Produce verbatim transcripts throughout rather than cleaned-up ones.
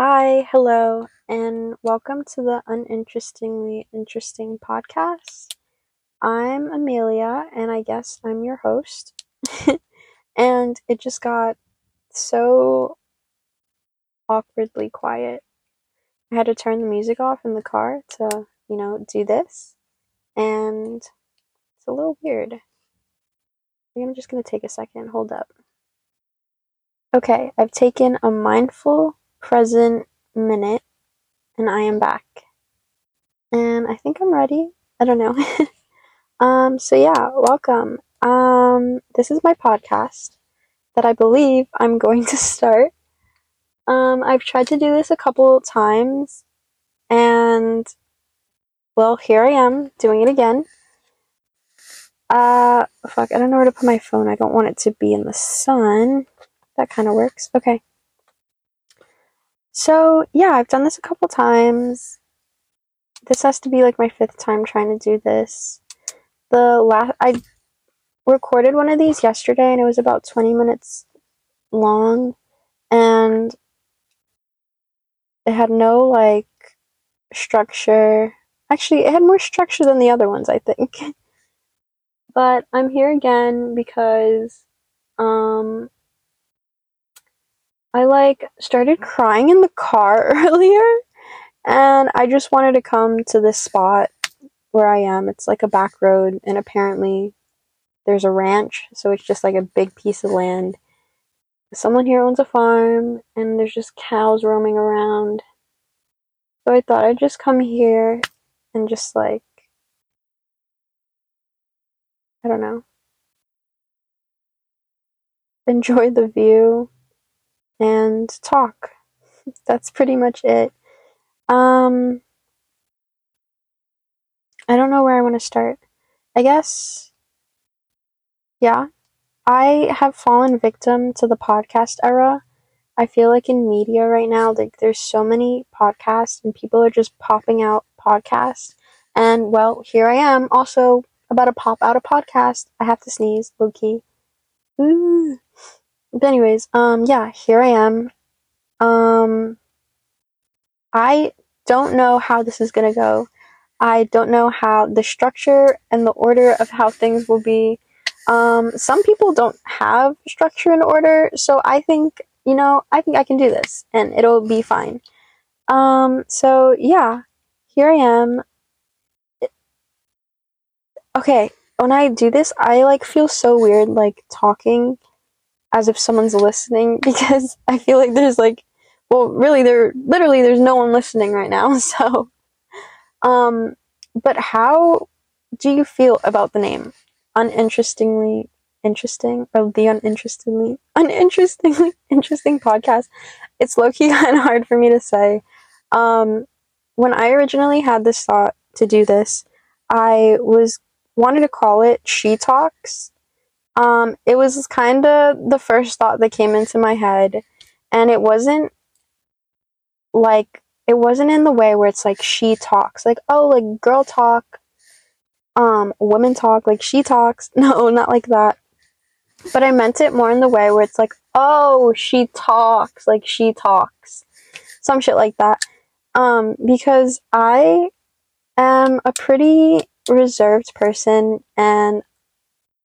Hi, hello, and welcome to the Uninterestingly Interesting podcast. I'm Amelia, and I guess I'm your host. And it just got so awkwardly quiet. I had to turn the music off in the car to, you know, do this. And it's a little weird. I think I'm just going to take a second. Hold up. Okay, I've taken a mindful present minute, and I am back. And I think I'm ready. I don't know. um. So yeah, welcome. Um. This is my podcast that I believe I'm going to start. Um. I've tried to do this a couple times, and well, here I am doing it again. Uh. Fuck. I don't know where to put my phone. I don't want it to be in the sun. That kind of works. Okay. So, yeah, I've done this a couple times. This has to be, like, my fifth time trying to do this. The last... I recorded one of these yesterday, and it was about twenty minutes long. And it had no, like, structure. Actually, it had more structure than the other ones, I think. But I'm here again because, um... I, like, started crying in the car earlier, and I just wanted to come to this spot where I am. It's, like, a back road, and apparently there's a ranch, so it's just, like, a big piece of land. Someone here owns a farm, and there's just cows roaming around. So I thought I'd just come here and just, like, I don't know, enjoy the view. And talk. That's pretty much it. Um, I don't know where I want to start. I guess, yeah, I have fallen victim to the podcast era. I feel like in media right now, like there's so many podcasts and people are just popping out podcasts. And well, here I am also about to pop out a podcast. I have to sneeze, low key. Ooh. But anyways, um, yeah, here I am. Um, I don't know how this is gonna go. I don't know how the structure and the order of how things will be. Um, some people don't have structure and order, so I think, you know, I think I can do this, and it'll be fine. Um, so, yeah, here I am. It- okay, when I do this, I, like, feel so weird, like, talking as if someone's listening, because I feel like there's, like, well, really, there, literally, there's no one listening right now, so, um, but how do you feel about the name? Uninterestingly Interesting, or the Uninterestingly, Uninterestingly Interesting Podcast. It's low-key kind of hard for me to say. Um, when I originally had this thought to do this, I was, wanted to call it She Talks. Um, it was kind of the first thought that came into my head, and it wasn't, like, it wasn't in the way where it's, like, she talks, like, oh, like, girl talk, um, women talk, like, she talks, no, not like that, but I meant it more in the way where it's, like, oh, she talks, like, she talks, some shit like that, um, because I am a pretty reserved person, and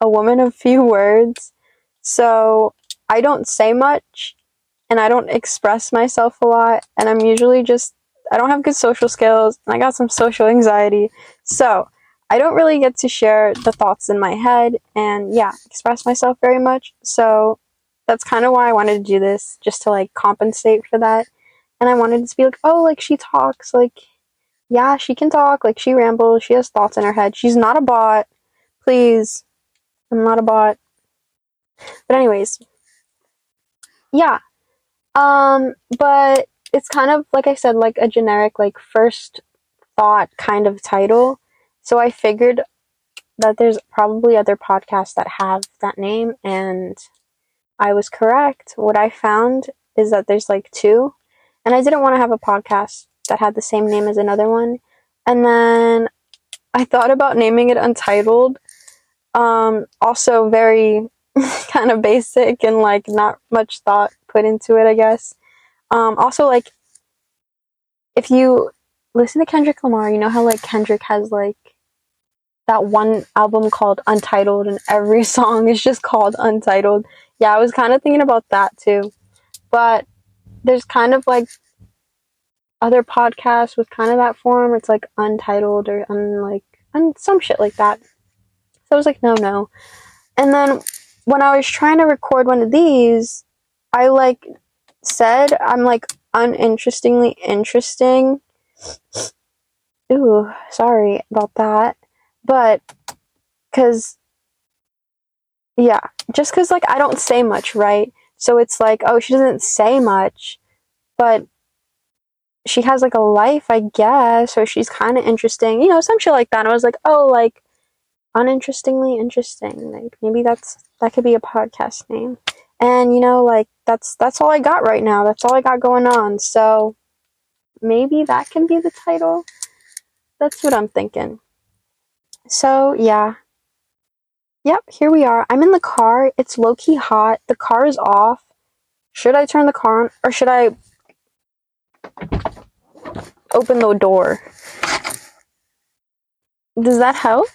a woman of few words, so I don't say much, and I don't express myself a lot, and I'm usually just, I don't have good social skills, and I got some social anxiety, so I don't really get to share the thoughts in my head, and yeah, express myself very much, so that's kind of why I wanted to do this, just to, like, compensate for that, and I wanted to be like, oh, like, she talks, like, yeah, she can talk, like, she rambles, she has thoughts in her head, she's not a bot, please. I'm not a bot. But anyways. Yeah. Um, but it's kind of, like I said, like a generic, like, first thought kind of title. So I figured that there's probably other podcasts that have that name, and I was correct. What I found is that there's, like, two. And I didn't want to have a podcast that had the same name as another one. And then I thought about naming it Untitled. Um, also very kind of basic and, like, not much thought put into it, I guess. Um, also, like, if you listen to Kendrick Lamar, you know how like Kendrick has like that one album called Untitled and every song is just called Untitled. Yeah, I was kind of thinking about that too. But there's kind of like other podcasts with kind of that form. It's like Untitled or unlike and some shit like that. So I was like, no, no. And then when I was trying to record one of these, I like said I'm like uninterestingly interesting. Ooh, sorry about that. But, cause, yeah, just cause like I don't say much, right? So it's like, oh, she doesn't say much, but she has like a life, I guess, or she's kind of interesting, you know, some shit like that. And I was like, oh, like uninterestingly interesting. Like maybe that's that could be a podcast name. And you know, like that's that's all I got right now. That's all I got going on. So maybe that can be the title. That's what I'm thinking. So, yeah. Yep, here we are. I'm in the car. It's low-key hot. The car is off. Should I turn the car on? Or should I open the door? Does that help?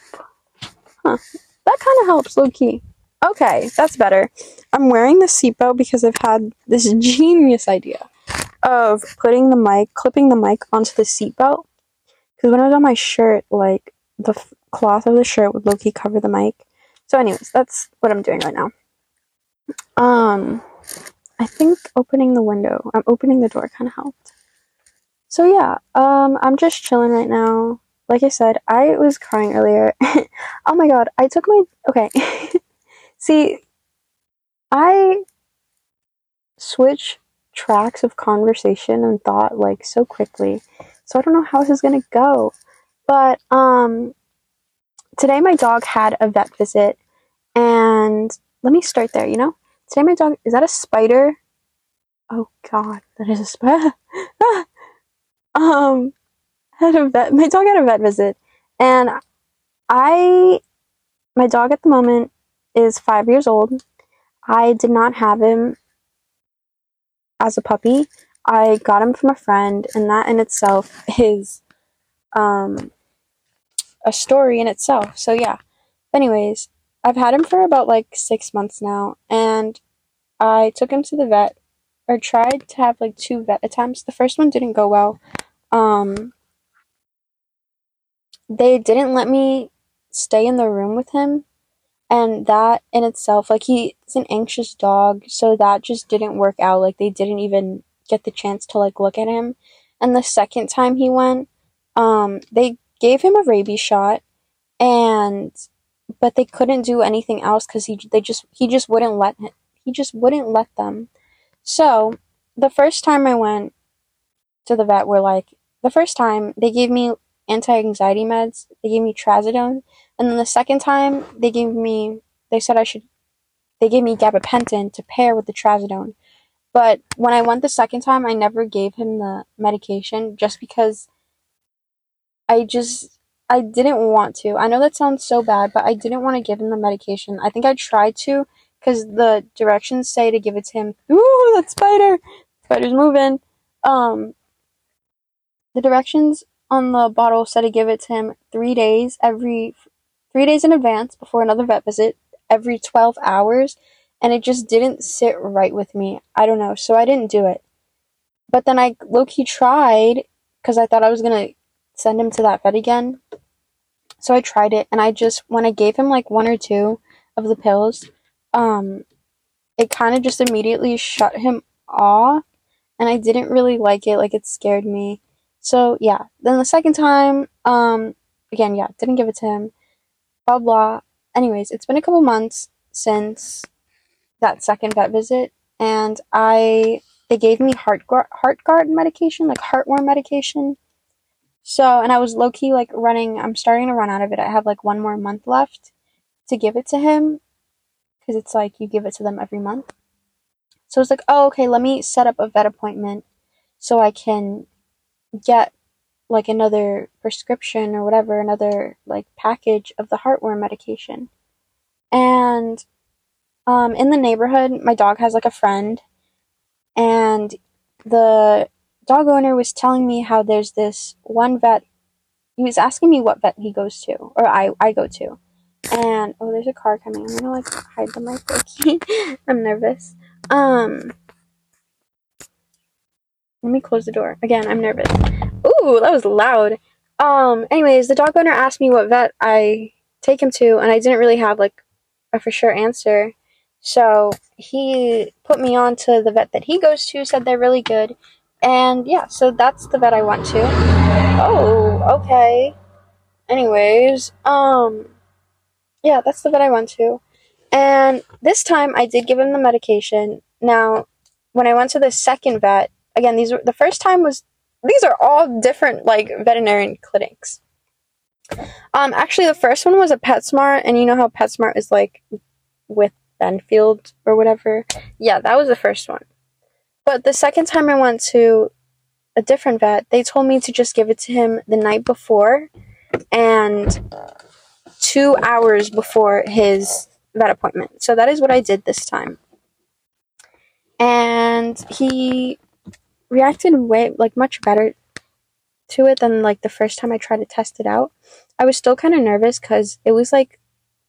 Huh. That kind of helps, low-key. Okay, that's better. I'm wearing the seatbelt because I've had this genius idea of putting the mic, clipping the mic onto the seatbelt. Because when I was on my shirt, like, the f- cloth of the shirt would low-key cover the mic. So anyways, that's what I'm doing right now. Um, I think opening the window, I'm opening the door kind of helped. So yeah, um, I'm just chilling right now. Like I said, I was crying earlier. Oh my god, I took my, okay. See, I switch tracks of conversation and thought, like, so quickly. So I don't know how this is gonna go. But, um, today my dog had a vet visit, and let me start there, you know? Today my dog, is that a spider? Oh god, that is a spider. um, had a vet, my dog had a vet visit, and I, my dog at the moment is five years old. I did not have him as a puppy. I got him from a friend, and that in itself is, um, a story in itself. So yeah, anyways, I've had him for about like six months now, and I took him to the vet, or tried to have like two vet attempts. The first one didn't go well. Um they didn't let me stay in the room with him, and that in itself, like, he's an anxious dog, so that just didn't work out. Like, they didn't even get the chance to like look at him. And the second time he went, um they gave him a rabies shot, and but they couldn't do anything else because he they just he just wouldn't let him, he just wouldn't let them. So the first time I went to the vet, we're like the first time they gave me anti-anxiety meds, they gave me trazodone, and then the second time they gave me they said I should they gave me gabapentin to pair with the trazodone. But when I went the second time, I never gave him the medication just because. I just, I didn't want to. I know that sounds so bad, but I didn't want to give him the medication. I think I tried to, because the directions say to give it to him. Ooh, that spider! Spider's moving! Um, the directions on the bottle said to give it to him three days, every, three days in advance before another vet visit, every twelve hours, and it just didn't sit right with me. I don't know, so I didn't do it. But then I low-key tried, because I thought I was going to send him to that vet again. So I tried it, and I just, when I gave him like one or two of the pills, um it kind of just immediately shut him off, and I didn't really like it. Like, it scared me. So yeah, then the second time, um again, yeah, didn't give it to him, blah blah. Anyways, it's been a couple months since that second vet visit, and I they gave me heart guard, heart guard medication, like heartworm medication. So, and I was low-key, like, running, I'm starting to run out of it. I have, like, one more month left to give it to him, because it's, like, you give it to them every month. So, I was like, oh, okay, let me set up a vet appointment so I can get, like, another prescription or whatever, another, like, package of the heartworm medication. And, um, in the neighborhood, my dog has, like, a friend, and the dog owner was telling me how there's this one vet. He was asking me what vet he goes to, or I, I go to. And, oh, there's a car coming. I'm gonna, like, hide the mic for key. I'm nervous. Um, let me close the door. Again, I'm nervous. Ooh, that was loud. Um, anyways, the dog owner asked me what vet I take him to, and I didn't really have, like, a for sure answer. So he put me on to the vet that he goes to, said they're really good. And, yeah, so that's the vet I went to. Oh, okay. Anyways, um... yeah, that's the vet I went to. And this time I did give him the medication. Now, when I went to the second vet, again, these were the first time was these are all different, like, veterinarian clinics. Um, actually the first one was a PetSmart, and you know how PetSmart is, like, with Benfield or whatever. Yeah, that was the first one. But the second time I went to a different vet, they told me to just give it to him the night before, and two hours before his vet appointment. So that is what I did this time. And he reacted way, like, much better to it than, like, the first time I tried to test it out. I was still kind of nervous because it was, like,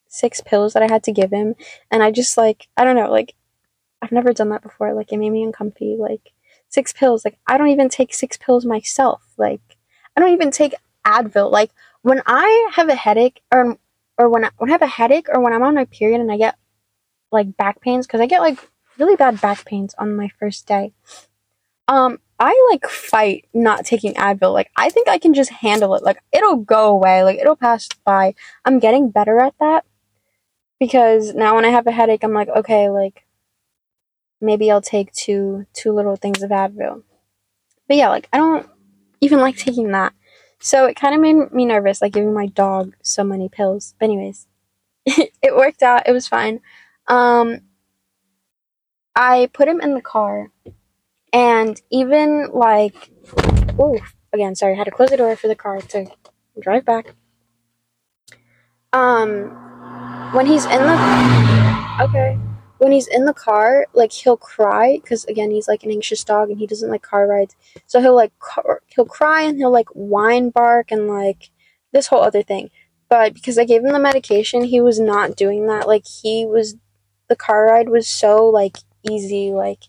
six pills that I had to give him. And I just, like, I don't know, like, I've never done that before. Like, it made me uncomfy. Like, six pills. Like, I don't even take six pills myself. Like, I don't even take Advil. Like, when I have a headache, or or when I, when I have a headache, or when I'm on my period and I get, like, back pains, because I get, like, really bad back pains on my first day, um, I, like, fight not taking Advil. Like, I think I can just handle it. Like, it'll go away. Like, it'll pass by. I'm getting better at that, because now when I have a headache, I'm like, okay, like, maybe I'll take two, two little things of Advil. But, yeah, like, I don't even like taking that. So it kind of made me nervous, like, giving my dog so many pills. But anyways, it worked out. It was fine. Um, I put him in the car. And even, like... Ooh, again, sorry. I had to close the door for the car to drive back. Um, when he's in the... Okay. When he's in the car, like, he'll cry, because, again, he's, like, an anxious dog, and he doesn't like car rides, so he'll, like, car- he'll cry, and he'll, like, whine, bark, and, like, this whole other thing, but because I gave him the medication, he was not doing that. Like, he was, the car ride was so, like, easy, like,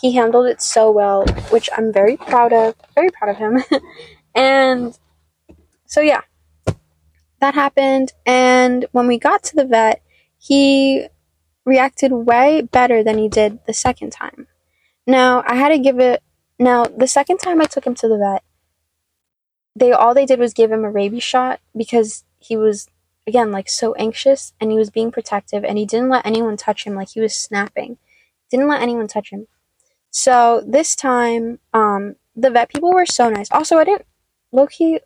he handled it so well, which I'm very proud of, very proud of him, and so, yeah, that happened, and when we got to the vet, he reacted way better than he did the second time. Now, I had to give it... Now, the second time I took him to the vet, they all they did was give him a rabies shot because he was, again, like, so anxious, and he was being protective, and he didn't let anyone touch him. Like, he was snapping. Didn't let anyone touch him. So, this time, um, the vet people were so nice. Also, I didn't... Low-key,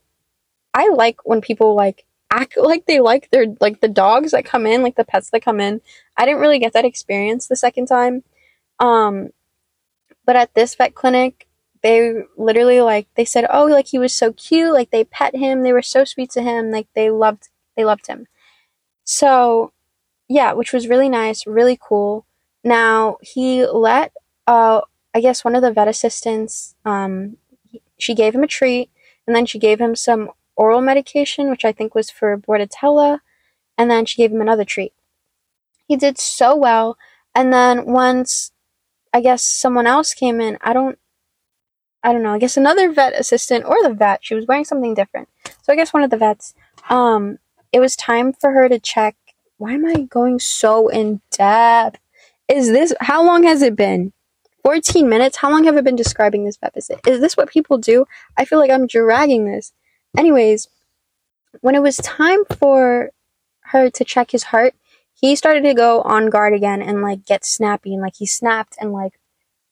I like when people, like, act like they like their, like, the dogs that come in, like, the pets that come in. I didn't really get that experience the second time. Um, but at this vet clinic, they literally, like, they said, oh, like, he was so cute. Like, they pet him. They were so sweet to him. Like, they loved, they loved him. So, yeah, which was really nice, really cool. Now, he let, uh, I guess one of the vet assistants, um, she gave him a treat, and then she gave him some oral medication, which I think was for Bordetella, and then she gave him another treat. He did so well, and then once, I guess, someone else came in, I don't, I don't know, I guess another vet assistant, or the vet, she was wearing something different, so I guess one of the vets, um, it was time for her to check. Why am I going so in depth? Is this, how long has it been? fourteen minutes? How long have I been describing this vet visit? Is this what people do? I feel like I'm dragging this. Anyways, when it was time for her to check his heart, he started to go on guard again and, like, get snappy. And, like, he snapped, and, like,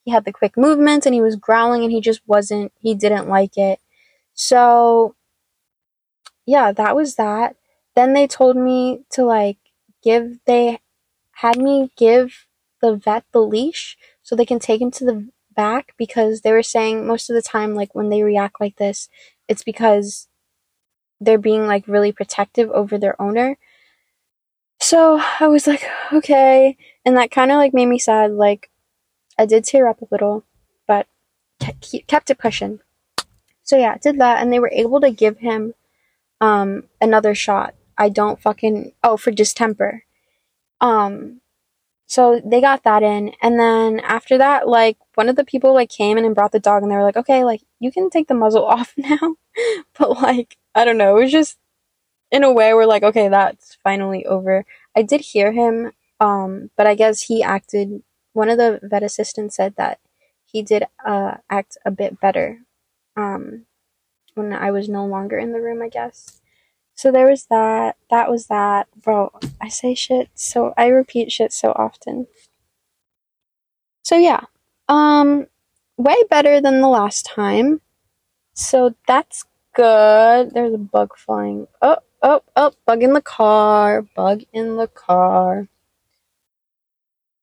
he had the quick movements, and he was growling, and he just wasn't, he didn't like it. So, yeah, that was that. Then they told me to, like, give, they had me give the vet the leash so they can take him to the back, because they were saying most of the time, like, when they react like this, it's because they're being, like, really protective over their owner. So I was like, okay. And that kind of, like, made me sad. Like, I did tear up a little, but kept it pushing. So yeah, did that, and they were able to give him um another shot. I don't fucking oh for distemper. Um so they got that in, and then after that, like, one of the people like came in and brought the dog, and they were like, okay, like, you can take the muzzle off now. But like, I don't know, it was just in a way we're like, okay, that's finally over. I did hear him, um but I guess he acted, one of the vet assistants said that he did uh act a bit better um when I was no longer in the room, I guess. So there was that. That was that. Bro, I say shit, so I repeat shit so often. So yeah, um, way better than the last time. So that's good. There's a bug flying. Oh, oh, oh, bug in the car. Bug in the car.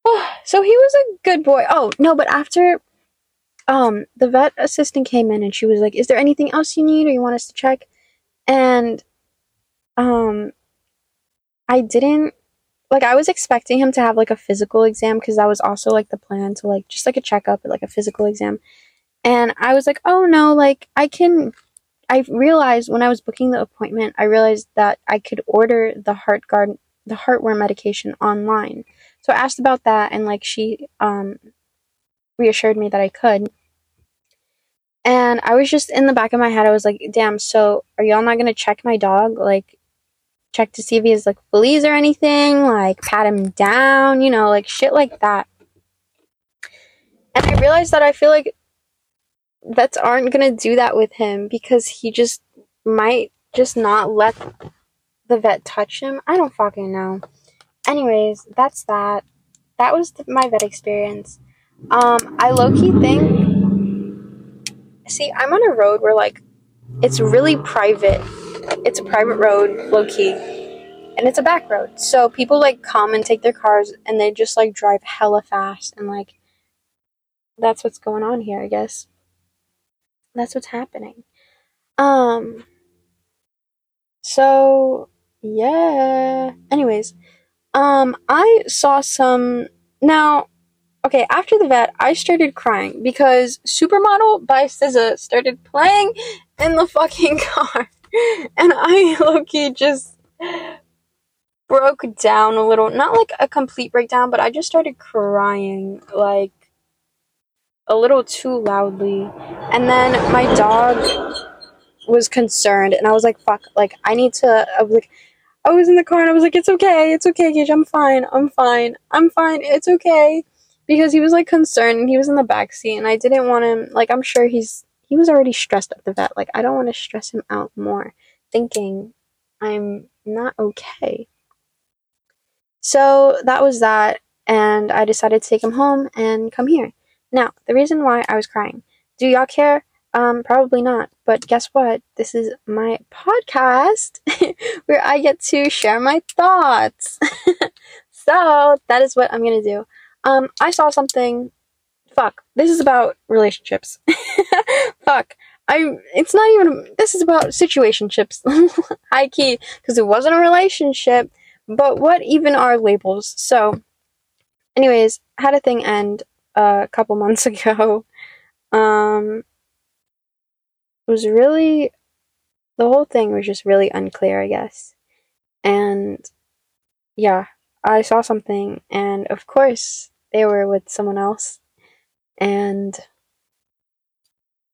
Oh, so he was a good boy. Oh, no, but after... Um, the vet assistant came in and she was like, is there anything else you need or you want us to check? And, um, I didn't, like, I was expecting him to have, like, a physical exam, because that was also, like, the plan, to, like, just, like, a checkup, or, like, a physical exam. And I was like, oh, no, like, I can, I realized when I was booking the appointment, I realized that I could order the heart guard, the heartworm medication online. So I asked about that, and, like, she, um, reassured me that I could. And I was just in the back of my head, I was like, damn, so are y'all not gonna check my dog, like, check to see if he has, like, fleas or anything, like, pat him down, you know, like, shit like that. And I realized that I feel like vets aren't gonna do that with him, because he just might just not let the vet touch him. I don't fucking know. Anyways, that's that. That was the, my vet experience. Um, I low-key think, see, I'm on a road where, like, it's really private. It's a private road, low-key, and it's a back road. So people, like, come and take their cars, and they just, like, drive hella fast, and, like, that's what's going on here, I guess. That's what's happening. Um, so, yeah. Anyways, um, I saw some, now... Okay, after the vet, I started crying because Supermodel by S Z A started playing in the fucking car. And I low-key just broke down a little. Not like a complete breakdown, but I just started crying, like, a little too loudly. And then my dog was concerned, and I was like, fuck, like, I need to, I was like... I was in the car, and I was like, it's okay, it's okay, Gage, I'm fine, I'm fine, I'm fine, it's okay. Because he was, like, concerned, and he was in the backseat, and I didn't want him, like, I'm sure he's, he was already stressed at the vet. Like, I don't want to stress him out more, thinking I'm not okay. So that was that, and I decided to take him home and come here. Now, the reason why I was crying. Do y'all care? Um, probably not. But guess what? This is my podcast where I get to share my thoughts. So that is what I'm going to do. Um, I saw something, fuck, this is about relationships, fuck, I, it's not even, this is about situationships, high key, because it wasn't a relationship, but what even are labels? So, anyways, had a thing end uh, a couple months ago, um, it was really, the whole thing was just really unclear, I guess, and, yeah, I saw something, and of course, they were with someone else, and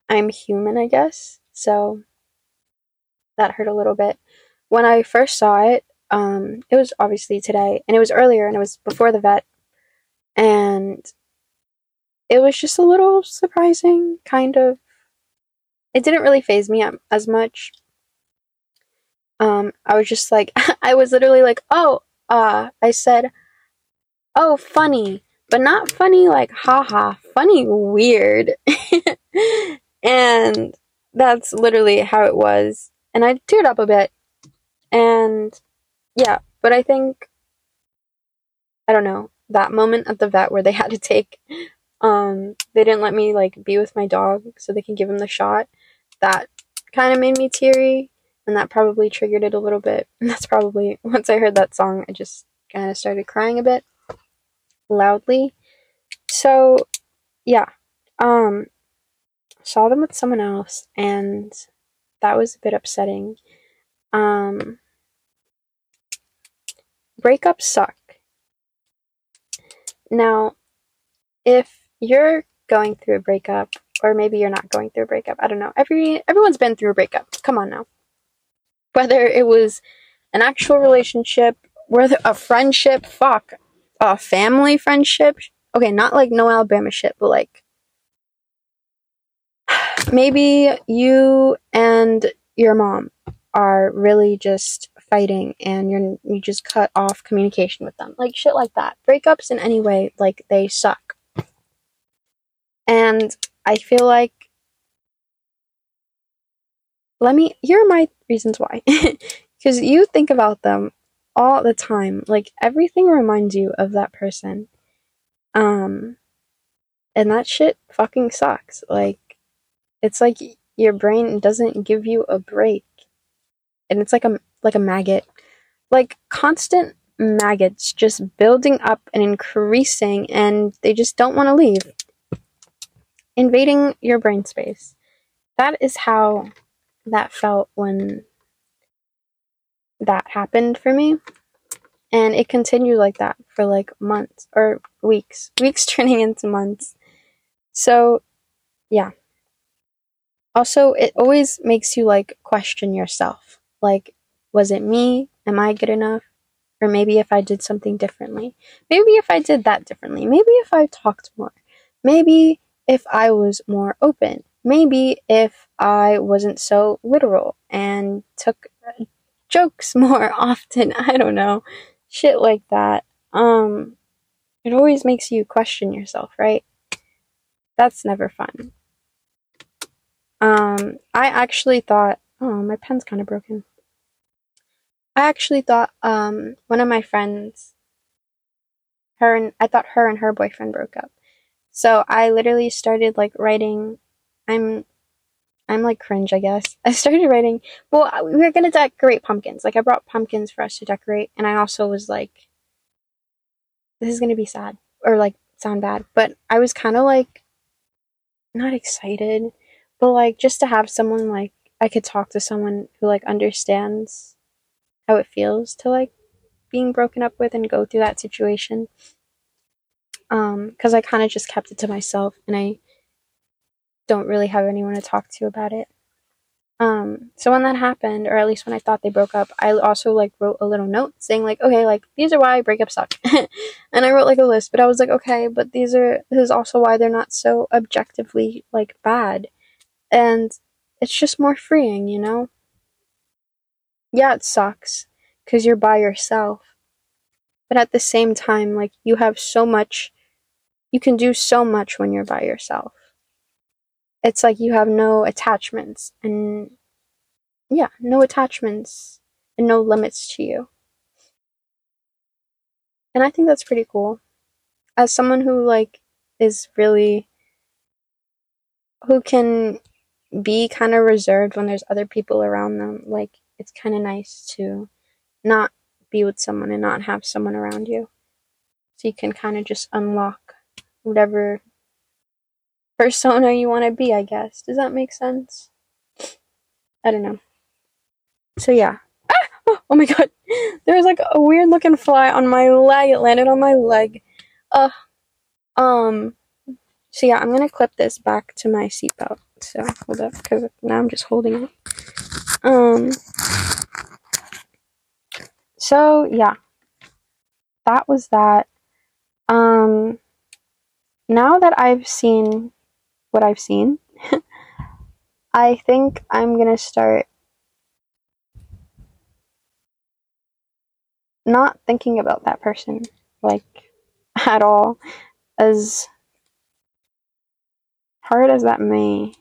I'm human, I guess, so that hurt a little bit. When I first saw it, um, it was obviously today, and it was earlier, and it was before the vet, and it was just a little surprising, kind of. It didn't really faze me as much. Um, I was just like, I was literally like, oh, uh, I said, oh, funny, but not funny like haha, funny weird. And that's literally how it was, and I teared up a bit, and yeah, but I think, I don't know, that moment at the vet where they had to take, um, they didn't let me, like, be with my dog so they can give him the shot, that kind of made me teary, and that probably triggered it a little bit, and that's probably, once I heard that song, I just kind of started crying a bit. Loudly. So, yeah. Um, saw them with someone else, and that was a bit upsetting. Um, breakups suck. Now, if you're going through a breakup, or maybe you're not going through a breakup, I don't know. Every everyone's been through a breakup. Come on now. Whether it was an actual relationship, whether a friendship, fuck, a family friendship. Okay, not like no Alabama shit, but like maybe you and your mom are really just fighting and you're you just cut off communication with them. Like shit like that. Breakups in any way, like they suck. And I feel like let me here are my reasons why. Because you think about them all the time. Like everything reminds you of that person. Um and that shit fucking sucks. Like it's like your brain doesn't give you a break. And it's like a like a maggot. Like constant maggots just building up and increasing, and they just don't want to leave. Invading your brain space. That is how that felt when that happened for me. And it continued like that for like months or weeks. Weeks turning into months. So, yeah. Also, it always makes you like question yourself. Like, was it me? Am I good enough? Or maybe if I did something differently. Maybe if I did that differently. Maybe if I talked more. Maybe if I was more open. Maybe if I wasn't so literal and took jokes more often. I don't know. Shit like that. Um, it always makes you question yourself, right? That's never fun. Um, I actually thought, oh, my pen's kind of broken. I actually thought, um, one of my friends, her and, I thought her and her boyfriend broke up. So I literally started like writing, I'm, I'm like cringe, I guess. I started writing, well, we were going to decorate pumpkins. Like I brought pumpkins for us to decorate. And I also was like, this is going to be sad or like sound bad, but I was kind of like, not excited, but like just to have someone like, I could talk to someone who like understands how it feels to like being broken up with and go through that situation. Um, cause I kind of just kept it to myself and I don't really have anyone to talk to about it. Um, so when that happened, or at least when I thought they broke up, I also like wrote a little note saying like, okay, like these are why breakups suck. And I wrote like a list, but I was like, okay, but these are, this is also why they're not so objectively like bad. And it's just more freeing, you know? Yeah, it sucks because you're by yourself. But at the same time, like, you have so much, you can do so much when you're by yourself. It's like you have no attachments and, yeah, no attachments and no limits to you. And I think that's pretty cool. As someone who, like, is really, who can be kind of reserved when there's other people around them. Like, it's kind of nice to not be with someone and not have someone around you. So you can kind of just unlock whatever persona you want to be, I guess. Does that make sense? I don't know. So, yeah. Ah! Oh, oh my god. There was like a weird looking fly on my leg. It landed on my leg. Uh, um. So, yeah, I'm going to clip this back to my seatbelt. So hold up, because now I'm just holding it. Um. So yeah, that was that. Um. Now that I've seen what I've seen, I think I'm gonna start not thinking about that person like at all, as hard as that may.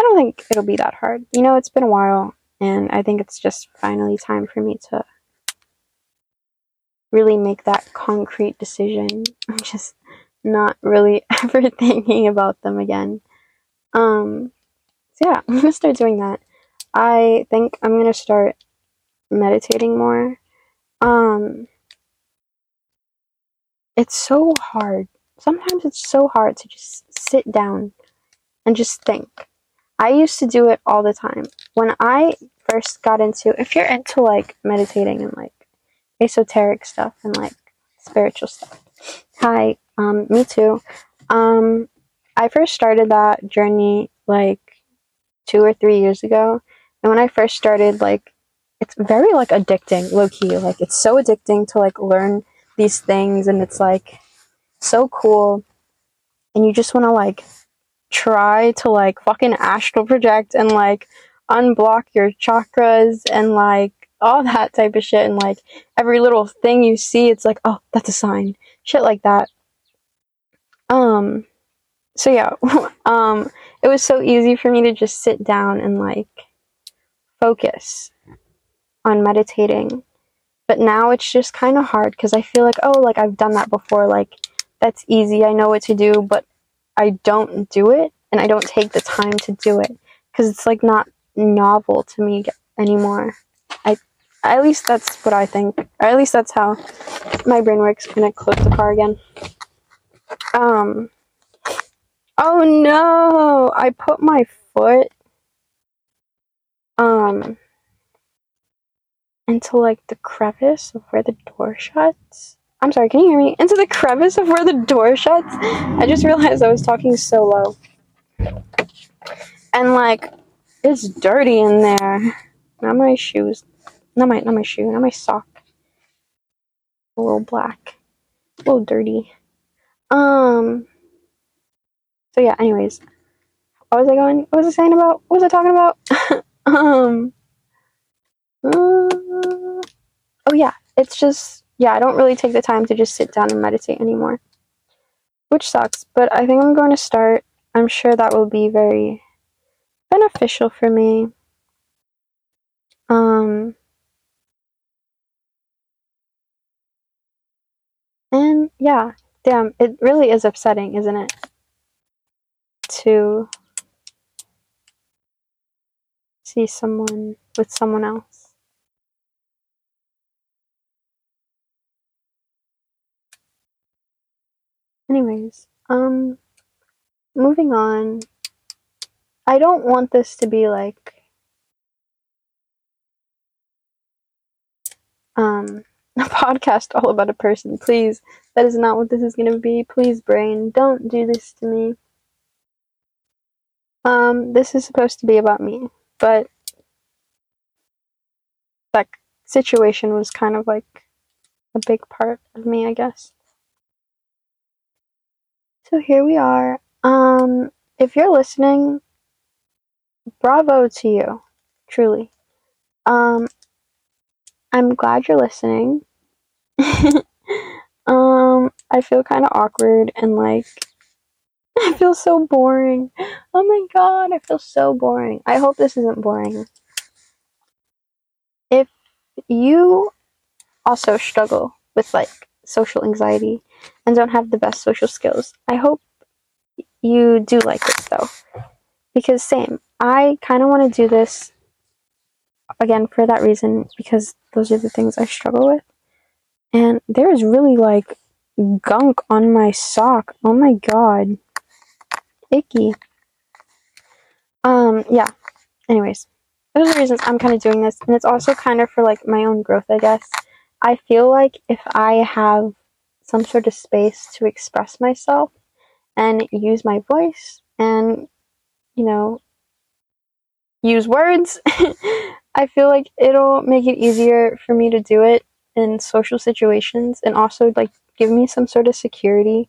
I don't think it'll be that hard. You know, it's been a while, and I think it's just finally time for me to really make that concrete decision. I'm just not really ever thinking about them again. Um, so yeah, I'm gonna start doing that. I think I'm gonna start meditating more. Um, it's so hard. Sometimes it's so hard to just sit down and just think. I used to do it all the time. When I first got into, if you're into like meditating and like esoteric stuff and like spiritual stuff. Hi, um, me too. Um, I first started that journey like two or three years ago. And when I first started, like, it's very like addicting, low key. Like, it's so addicting to like learn these things, and it's like so cool. And you just want to like try to like fucking astral project and like unblock your chakras and like all that type of shit, and like every little thing you see, it's like, oh, that's a sign, shit like that. Um so yeah. Um it was so easy for me to just sit down and like focus on meditating, but now it's just kind of hard because I feel like, oh, like I've done that before, like that's easy, I know what to do, but I don't do it, and I don't take the time to do it because it's like not novel to me anymore. I at least that's what I think, or at least that's how my brain works. I'm gonna close the car again. Um oh no, I put my foot um into like the crevice of where the door shuts. I'm sorry, can you hear me? Into the crevice of where the door shuts? I just realized I was talking so low. And like, it's dirty in there. Not my shoes. Not my, not my shoe, not my sock. A little black. A little dirty. Um. So yeah, anyways. What was I going? What was I saying about? What was I talking about? um. Uh, oh yeah, it's just... yeah, I don't really take the time to just sit down and meditate anymore, which sucks, but I think I'm going to start. I'm sure that will be very beneficial for me. Um, and yeah, damn, it really is upsetting, isn't it? To see someone with someone else. Anyways, um, moving on. I don't want this to be like, um, a podcast all about a person. Please, that is not what this is gonna be. Please, brain, don't do this to me. Um, this is supposed to be about me, but that situation was kind of like a big part of me, I guess. So here we are. Um, if you're listening, bravo to you, truly. Um, I'm glad you're listening. um, I feel kind of awkward and like, I feel so boring. Oh my god, I feel so boring. I hope this isn't boring. If you also struggle with like social anxiety and don't have the best social skills, I hope you do like this though, because same, I kind of want to do this again for that reason, because those are the things I struggle with. And there is really like gunk on my sock, oh my god, icky. Um yeah, anyways, those are the reasons I'm kind of doing this, and it's also kind of for like my own growth, I guess. I feel like if I have some sort of space to express myself and use my voice and, you know, use words, I feel like it'll make it easier for me to do it in social situations, and also like give me some sort of security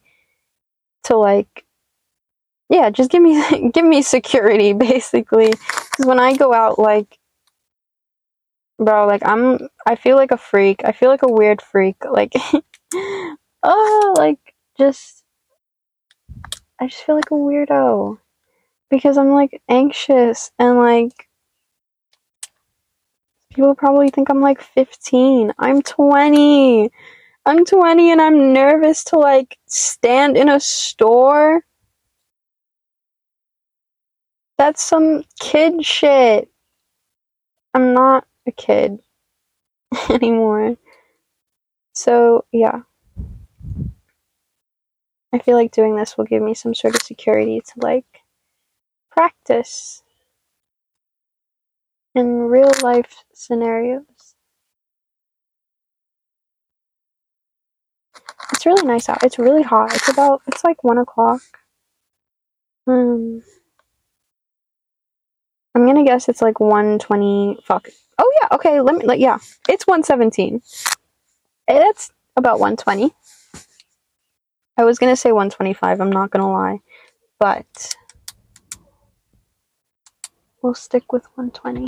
to like, yeah, just give me give me security basically, because when I go out, like, bro, like I'm I feel like a freak. I feel like a weird freak. Like oh, like just I just feel like a weirdo because I'm like anxious, and like people probably think I'm like fifteen. I'm twenty. I'm twenty and I'm nervous to like stand in a store. That's some kid shit. I'm not a kid anymore. So yeah, I feel like doing this will give me some sort of security to like practice in real life scenarios. It's really nice out. It's really hot. It's about, it's like one o'clock. Um, I'm gonna guess it's like one twenty, fuck. Oh yeah, okay, let me, like, yeah. It's one seventeen. It's about one twenty. I was gonna say one twenty-five, I'm not gonna lie. But we'll stick with one twenty.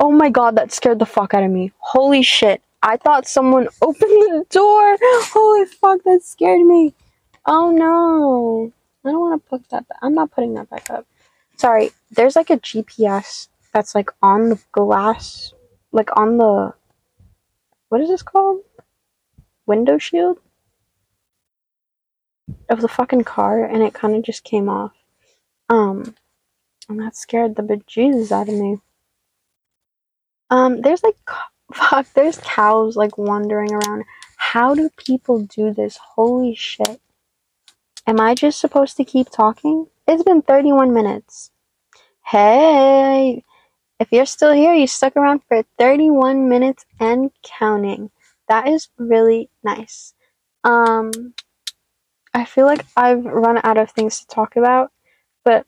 Oh my god, that scared the fuck out of me. Holy shit. I thought someone opened the door. Holy fuck, that scared me. Oh no. I don't want to put that back. I'm not putting that back up. Sorry. There's like a G P S that's like on the glass. Like on the... What is this called? Window shield? Of the fucking car. And it kind of just came off. Um... And that scared the bejesus out of me. Um, there's like, fuck, there's cows like wandering around. How do people do this? Holy shit. Am I just supposed to keep talking? It's been thirty-one minutes. Hey, if you're still here, you stuck around for thirty-one minutes and counting. That is really nice. Um, I feel like I've run out of things to talk about, but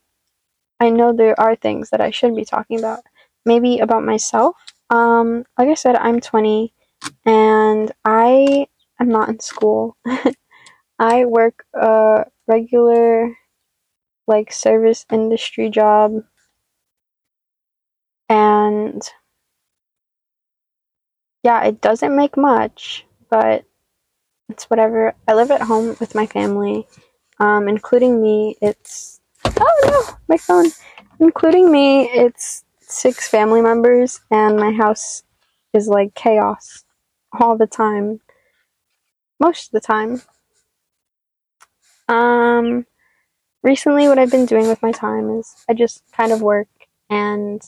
I know there are things that I should be talking about. Maybe about myself. Um, like I said, I'm twenty and I am not in school. I work a regular, like, service industry job. And yeah, it doesn't make much, but it's whatever. I live at home with my family, um, including me. It's... Oh no, my phone. Including me, it's six family members, and my house is like chaos all the time. Most of the time. Um, recently what I've been doing with my time is I just kind of work and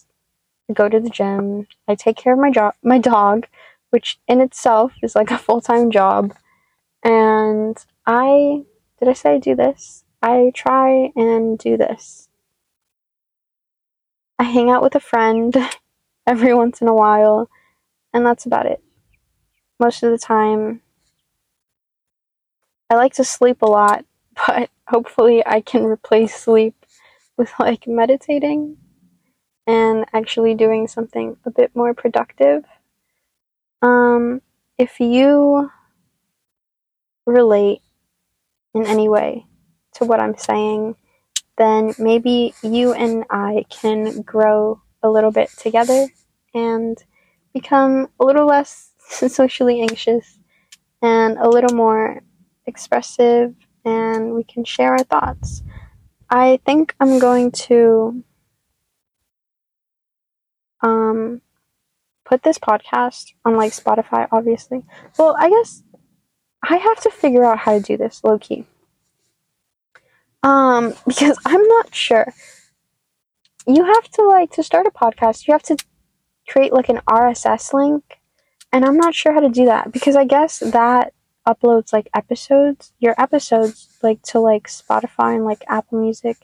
go to the gym. I take care of my job, my dog, which in itself is like a full-time job. And I, did I say I do this? I try and do this. I hang out with a friend every once in a while, and that's about it. Most of the time, I like to sleep a lot, but hopefully I can replace sleep with like meditating and actually doing something a bit more productive. Um, if you relate in any way to what I'm saying, then maybe you and I can grow a little bit together and become a little less socially anxious and a little more expressive, and we can share our thoughts. I think I'm going to um, put this podcast on like Spotify, obviously. Well, I guess I have to figure out how to do this low-key. Um, because I'm not sure. You have to, like, to start a podcast, you have to create, like, an R S S link, and I'm not sure how to do that, because I guess that uploads, like, episodes, your episodes, like, to, like, Spotify and, like, Apple Music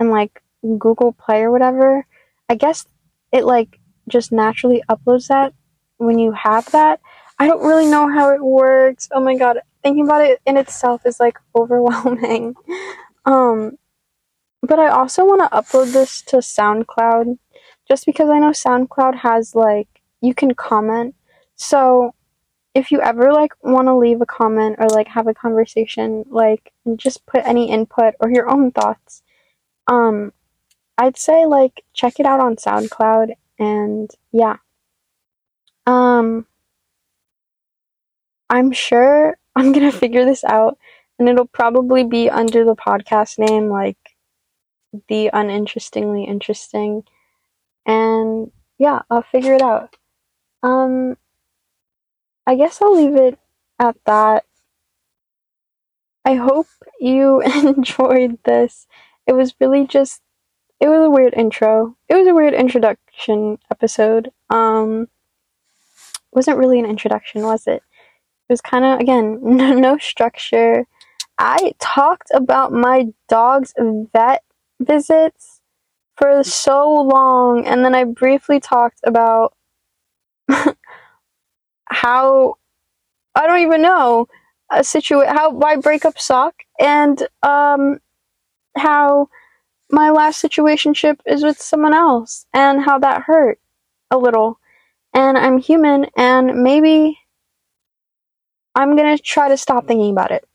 and, like, Google Play or whatever. I guess it, like, just naturally uploads that when you have that. I don't really know how it works. Oh my god, thinking about it in itself is, like, overwhelming. Um, but I also want to upload this to SoundCloud, just because I know SoundCloud has, like, you can comment. So if you ever, like, want to leave a comment or, like, have a conversation, like, just put any input or your own thoughts. Um, I'd say, like, check it out on SoundCloud, and yeah. Um, I'm sure I'm gonna figure this out. And it'll probably be under the podcast name, like, The Uninterestingly Interesting. And, yeah, I'll figure it out. Um, I guess I'll leave it at that. I hope you enjoyed this. It was really just, it was a weird intro. It was a weird introduction episode. Um, wasn't really an introduction, was it? It was kind of, again, no, no structure. I talked about my dog's vet visits, for so long, and then I briefly talked about how I don't even know a situa- how why breakups suck, and um how my last situationship is with someone else and how that hurt a little, and I'm human, and maybe I'm gonna try to stop thinking about it.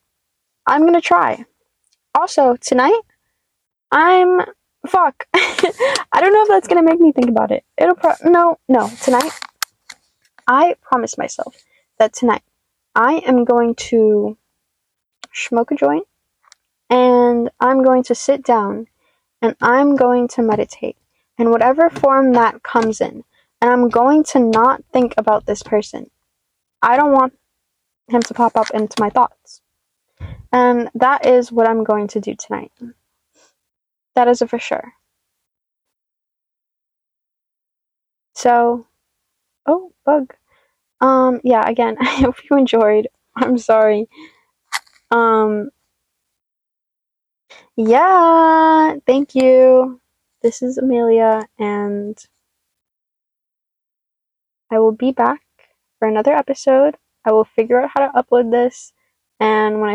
I'm gonna try. Also, tonight, I'm... Fuck. I don't know if that's gonna make me think about it. It'll pro... No, no. Tonight, I promise myself that tonight, I am going to smoke a joint, and I'm going to sit down, and I'm going to meditate, in whatever form that comes in, and I'm going to not think about this person. I don't want him to pop up into my thoughts. And that is what I'm going to do tonight. That is a for sure. So, oh, bug. Um, yeah, again, I hope you enjoyed. I'm sorry. Um, yeah, thank you. This is Amelia, and I will be back for another episode. I will figure out how to upload this, and when I